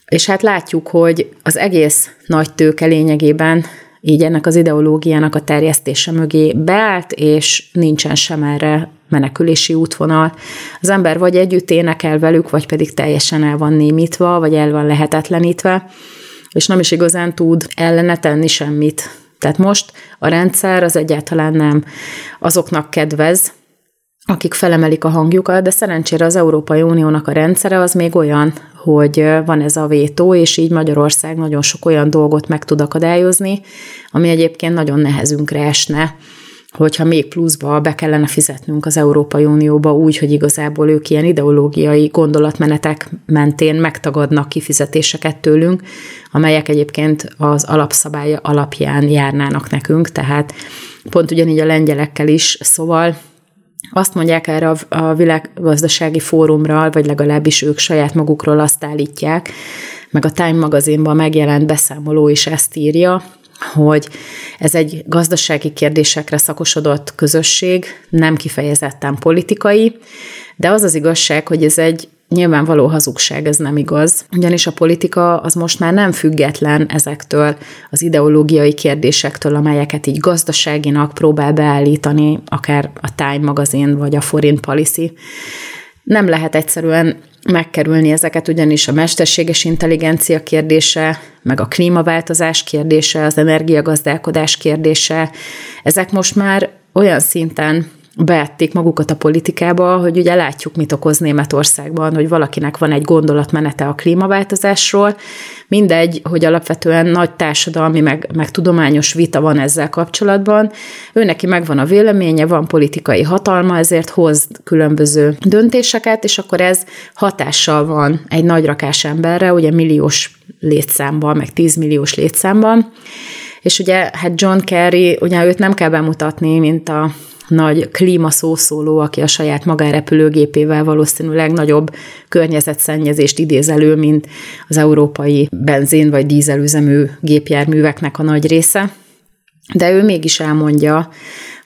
És hát látjuk, hogy az egész nagy tőke lényegében így ennek az ideológiának a terjesztése mögé beállt, és nincsen sem erre menekülési útvonal. Az ember vagy együtt énekel velük, vagy pedig teljesen el van némítva, vagy el van lehetetlenítve, és nem is igazán tud ellene tenni semmit. Tehát most a rendszer az egyáltalán nem azoknak kedvez, akik felemelik a hangjukat, de szerencsére az Európai Uniónak a rendszere az még olyan, hogy van ez a vétó, és így Magyarország nagyon sok olyan dolgot meg tud akadályozni, ami egyébként nagyon nehezünkre esne, hogyha még pluszba be kellene fizetnünk az Európai Unióba úgy, hogy igazából ők ilyen ideológiai gondolatmenetek mentén megtagadnak kifizetéseket tőlünk, amelyek egyébként az alapszabálya alapján járnának nekünk, tehát pont ugyanígy a lengyelekkel is, szóval azt mondják erre a világgazdasági fórumra, vagy legalábbis ők saját magukról azt állítják, meg a Time magazinban megjelent beszámoló is ezt írja, hogy ez egy gazdasági kérdésekre szakosodott közösség, nem kifejezetten politikai, de az az igazság, hogy ez egy nyilvánvaló hazugság, ez nem igaz, ugyanis a politika az most már nem független ezektől az ideológiai kérdésektől, amelyeket így gazdaságinak próbál beállítani, akár a Time magazin vagy a Foreign Policy. Nem lehet egyszerűen megkerülni ezeket, ugyanis a mesterséges intelligencia kérdése, meg a klímaváltozás kérdése, az energiagazdálkodás kérdése, ezek most már olyan szinten beették magukat a politikába, hogy ugye látjuk, mit okoz Németországban, hogy valakinek van egy gondolatmenete a klímaváltozásról, mindegy, hogy alapvetően nagy társadalmi, meg tudományos vita van ezzel kapcsolatban, őneki megvan a véleménye, van politikai hatalma, ezért hoz különböző döntéseket, és akkor ez hatással van egy nagy rakás emberre, ugye milliós létszámban, meg 10 milliós létszámban, és ugye hát John Kerry, ugye őt nem kell bemutatni, mint a nagy klímaszószóló, aki a saját magánrepülőgépével valószínűleg nagyobb környezetszennyezést idéz elő, mint az európai benzin- vagy dízelüzemű gépjárműveknek a nagy része. De ő mégis elmondja,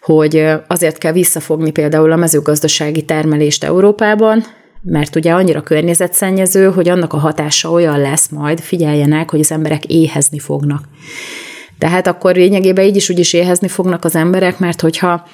hogy azért kell visszafogni például a mezőgazdasági termelést Európában, mert ugye annyira környezetszennyező, hogy annak a hatása olyan lesz majd, figyeljenek, hogy az emberek éhezni fognak. Tehát akkor lényegében így is úgyis éhezni fognak az emberek, mert hogyha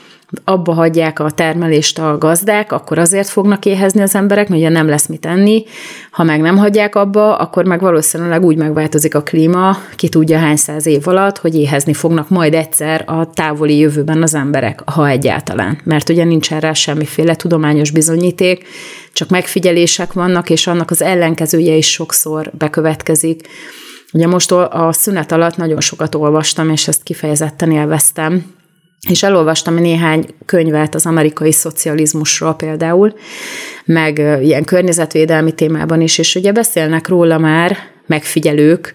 abba hagyják a termelést a gazdák, akkor azért fognak éhezni az emberek, mert ugye nem lesz mit enni. Ha meg nem hagyják abba, akkor meg valószínűleg úgy megváltozik a klíma, ki tudja hány száz év alatt, hogy éhezni fognak majd egyszer a távoli jövőben az emberek, ha egyáltalán. Mert ugye nincs erre semmiféle tudományos bizonyíték, csak megfigyelések vannak, és annak az ellenkezője is sokszor bekövetkezik. Ugye most a szünet alatt nagyon sokat olvastam, és ezt kifejezetten élveztem, és elolvastam néhány könyvet az amerikai szocializmusról például, meg ilyen környezetvédelmi témában is, és ugye beszélnek róla már megfigyelők,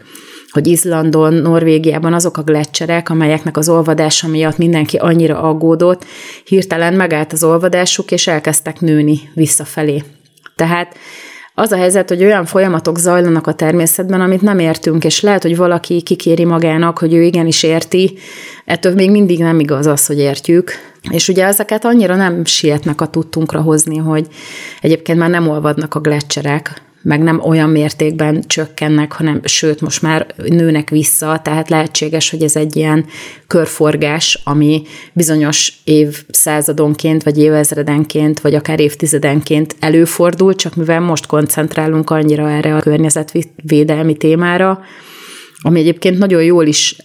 hogy Izlandon, Norvégiában azok a gletszerek, amelyeknek az olvadása miatt mindenki annyira aggódott, hirtelen megállt az olvadásuk, és elkezdtek nőni visszafelé. Tehát az a helyzet, hogy olyan folyamatok zajlanak a természetben, amit nem értünk, és lehet, hogy valaki kikéri magának, hogy ő igenis érti, ettől még mindig nem igaz az, hogy értjük. És ugye ezeket annyira nem sietnek a tudtunkra hozni, hogy egyébként már nem olvadnak a gletszerek, meg nem olyan mértékben csökkennek, hanem sőt, most már nőnek vissza, tehát lehetséges, hogy ez egy ilyen körforgás, ami bizonyos évszázadonként, vagy évezredenként, vagy akár évtizedenként előfordul, csak mivel most koncentrálunk annyira erre a környezetvédelmi témára, ami egyébként nagyon jól is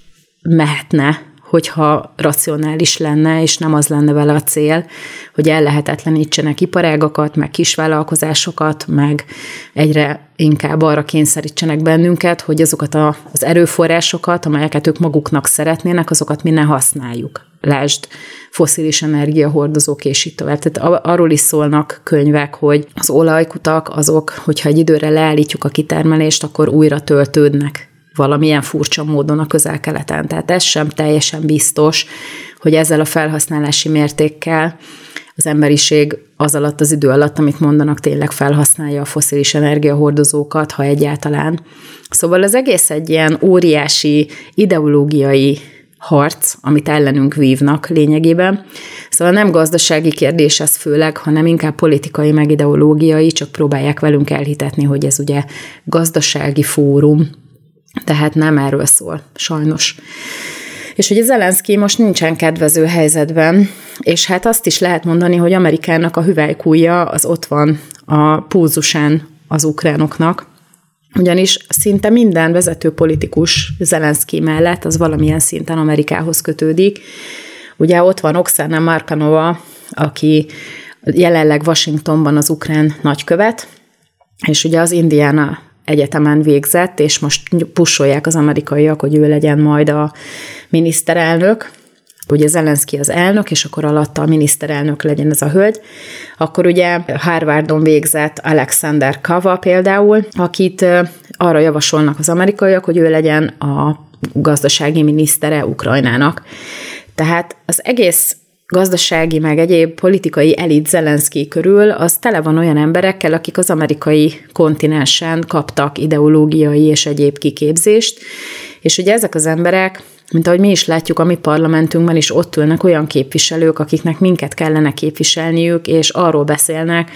mehetne, hogyha racionális lenne, és nem az lenne vele a cél, hogy ellehetetlenítsenek iparágakat, meg kisvállalkozásokat, meg egyre inkább arra kényszerítsenek bennünket, hogy azokat az erőforrásokat, amelyeket ők maguknak szeretnének, azokat mi ne használjuk. Lásd, fosszilis energiahordozók és így tovább. Tehát arról is szólnak könyvek, hogy az olajkutak azok, hogyha egy időre leállítjuk a kitermelést, akkor újra töltődnek valamilyen furcsa módon a Közel-Keleten. Tehát ez sem teljesen biztos, hogy ezzel a felhasználási mértékkel az emberiség az alatt, az idő alatt, amit mondanak, tényleg felhasználja a fosszilis energiahordozókat, ha egyáltalán. Szóval az egész egy ilyen óriási ideológiai harc, amit ellenünk vívnak lényegében. Szóval nem gazdasági kérdés ez főleg, hanem inkább politikai, meg ideológiai, csak próbálják velünk elhitetni, hogy ez ugye gazdasági fórum, tehát nem erről szól, sajnos. És hogy Zelenszky most nincsen kedvező helyzetben, és hát azt is lehet mondani, hogy Amerikának a hüvelykújja az ott van a pulzusán az ukránoknak, ugyanis szinte minden vezető politikus Zelenszky mellett az valamilyen szinten Amerikához kötődik. Ugye ott van Oksana Markanova, aki jelenleg Washingtonban az ukrán nagykövet, és ugye az Indiana egyetemen végzett, és most pusolják az amerikaiak, hogy ő legyen majd a miniszterelnök, ugye Zelenszky az elnök, és akkor alatta a miniszterelnök legyen ez a hölgy. Akkor ugye Harvardon végzett Alexander Kava például, akit arra javasolnak az amerikaiak, hogy ő legyen a gazdasági minisztere Ukrajnának. Tehát az egész gazdasági, meg egyéb politikai elit Zelenszky körül, az tele van olyan emberekkel, akik az amerikai kontinensen kaptak ideológiai és egyéb kiképzést, és ugye ezek az emberek, mint ahogy mi is látjuk a mi parlamentünkben is, ott ülnek olyan képviselők, akiknek minket kellene képviselniük, és arról beszélnek,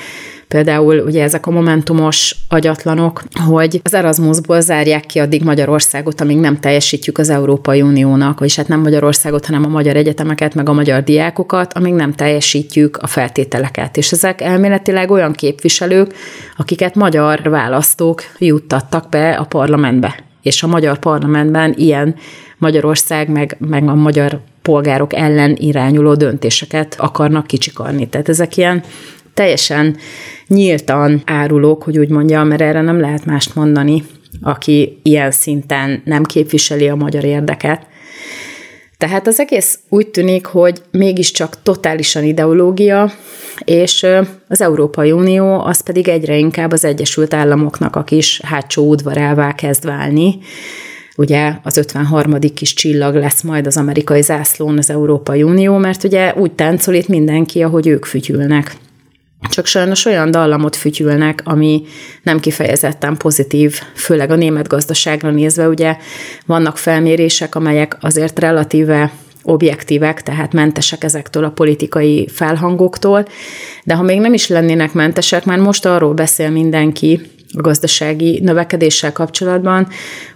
például ugye ezek a momentumos agyatlanok, hogy az Erasmusból zárják ki addig Magyarországot, amíg nem teljesítjük az Európai Uniónak, vagyis hát nem Magyarországot, hanem a magyar egyetemeket, meg a magyar diákokat, amíg nem teljesítjük a feltételeket. És ezek elméletileg olyan képviselők, akiket magyar választók juttattak be a parlamentbe. És a magyar parlamentben ilyen Magyarország, meg a magyar polgárok ellen irányuló döntéseket akarnak kicsikarni. Tehát ezek ilyen teljesen nyíltan árulók, hogy úgy mondjam, mert erre nem lehet mást mondani, aki ilyen szinten nem képviseli a magyar érdeket. Tehát az egész úgy tűnik, hogy mégiscsak totálisan ideológia, és az Európai Unió az pedig egyre inkább az Egyesült Államoknak a kis hátsó udvarává kezd válni. Ugye az 53. kis csillag lesz majd az amerikai zászlón az Európai Unió, mert ugye úgy táncol itt mindenki, ahogy ők fütyülnek. Csak sajnos olyan dallamot fütyülnek, ami nem kifejezetten pozitív, főleg a német gazdaságra nézve, ugye vannak felmérések, amelyek azért relatíve objektívek, tehát mentesek ezektől a politikai felhangoktól, de ha még nem is lennének mentesek, már most arról beszél mindenki a gazdasági növekedéssel kapcsolatban,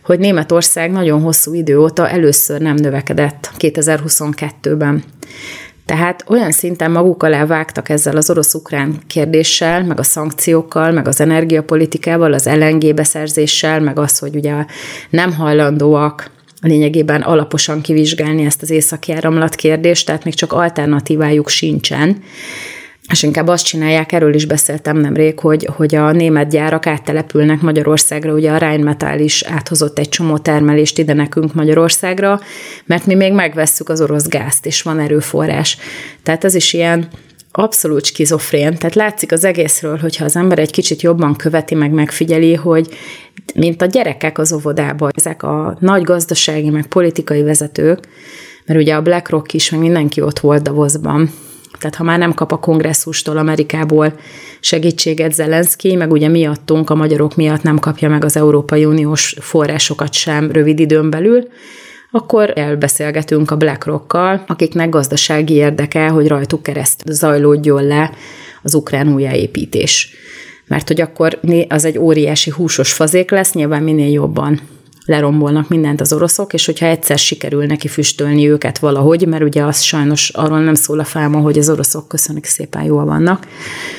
hogy Németország nagyon hosszú idő óta először nem növekedett 2022-ben. Tehát olyan szinten maguk alá vágtak ezzel az orosz-ukrán kérdéssel, meg a szankciókkal, meg az energiapolitikával, az LNG beszerzéssel, meg az, hogy ugye nem hajlandóak lényegében alaposan kivizsgálni ezt az északi áramlat kérdést, tehát még csak alternatívájuk sincsen. És inkább azt csinálják, erről is beszéltem nemrég, hogy a német gyárak áttelepülnek Magyarországra, ugye a Rheinmetall is áthozott egy csomó termelést ide nekünk Magyarországra, mert mi még megvesszük az orosz gázt, és van erőforrás. Tehát ez is ilyen abszolút skizofrén, tehát látszik az egészről, hogyha az ember egy kicsit jobban követi, meg megfigyeli, hogy mint a gyerekek az óvodában, ezek a nagy gazdasági, meg politikai vezetők, mert ugye a BlackRock is, meg mindenki ott volt Davosban. Tehát ha már nem kap a kongresszustól, Amerikából segítséget Zelenszky, meg ugye miattunk, a magyarok miatt nem kapja meg az Európai Uniós forrásokat sem rövid időn belül, akkor elbeszélgetünk a BlackRock-kal, akiknek gazdasági érdeke, hogy rajtuk keresztül zajlódjon le az ukrán újjáépítés. Mert hogy akkor az egy óriási húsos fazék lesz, nyilván minél jobban lerombolnak mindent az oroszok, és hogyha egyszer sikerül neki füstölni őket valahogy, mert ugye az sajnos arról nem szól a fáma, hogy az oroszok köszönjük szépen jól vannak,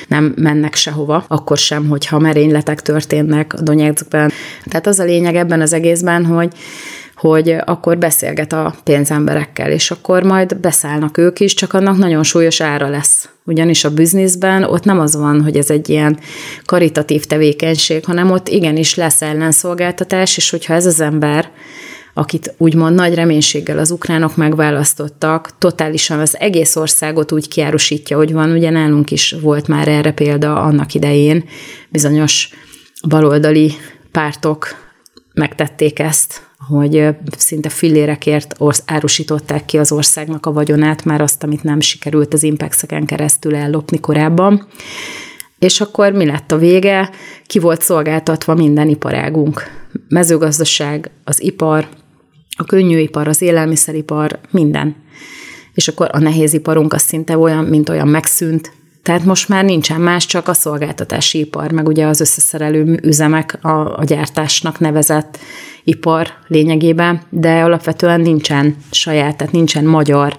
nem mennek sehova, akkor sem, hogyha merényletek történnek a Donetskben. Tehát az a lényeg ebben az egészben, hogy hogy akkor beszélget a pénzemberekkel, és akkor majd beszállnak ők is, csak annak nagyon súlyos ára lesz. Ugyanis a bizniszben ott nem az van, hogy ez egy ilyen karitatív tevékenység, hanem ott igenis lesz ellenszolgáltatás, és hogyha ez az ember, akit úgymond nagy reménységgel az ukránok megválasztottak, totálisan az egész országot úgy kiárusítja, hogy van, ugye nálunk is volt már erre példa annak idején, bizonyos baloldali pártok megtették ezt, hogy szinte fillérekért árusították ki az országnak a vagyonát, már azt, amit nem sikerült az impexeken keresztül ellopni korábban. És akkor mi lett a vége? Ki volt szolgáltatva minden iparágunk? Mezőgazdaság, az ipar, a könnyűipar, az élelmiszeripar, minden. És akkor a nehéziparunk az szinte olyan, mint olyan megszűnt. Tehát most már nincsen más, csak a szolgáltatási ipar, meg ugye az összeszerelő üzemek a gyártásnak nevezett ipar lényegében, de alapvetően nincsen saját, tehát nincsen magyar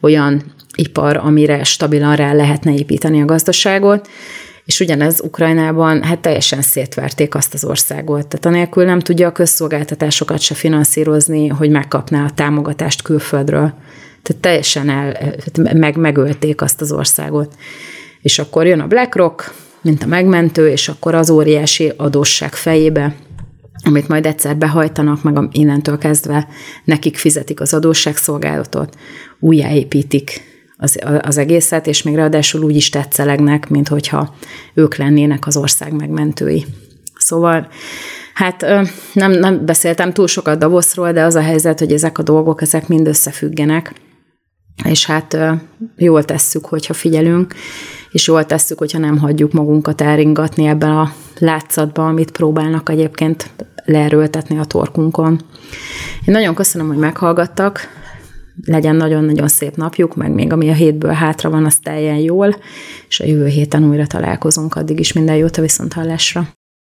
olyan ipar, amire stabilan rá lehetne építeni a gazdaságot, és ugyanez Ukrajnában hát teljesen szétverték azt az országot. Tehát anélkül nem tudja a közszolgáltatásokat se finanszírozni, hogy megkapná a támogatást külföldről. Tehát teljesen megölték azt az országot. És akkor jön a BlackRock, mint a megmentő, és akkor az óriási adósság fejébe, amit majd egyszer behajtanak, meg innentől kezdve nekik fizetik az adósságszolgálatot, újjáépítik az egészet, és még ráadásul úgy is tetszelegnek, mint hogyha ők lennének az ország megmentői. Szóval, hát nem beszéltem túl sokat Davosról, de az a helyzet, hogy ezek a dolgok, ezek mind összefüggenek, és hát jól tesszük, hogyha figyelünk, és jól tesszük, hogyha nem hagyjuk magunkat elringatni ebben a látszatban, amit próbálnak egyébként leerőltetni a torkunkon. Én nagyon köszönöm, hogy meghallgattak, legyen nagyon-nagyon szép napjuk, meg még ami a hétből hátra van, az teljen jól, és a jövő héten újra találkozunk, addig is minden jót, a viszonthallásra.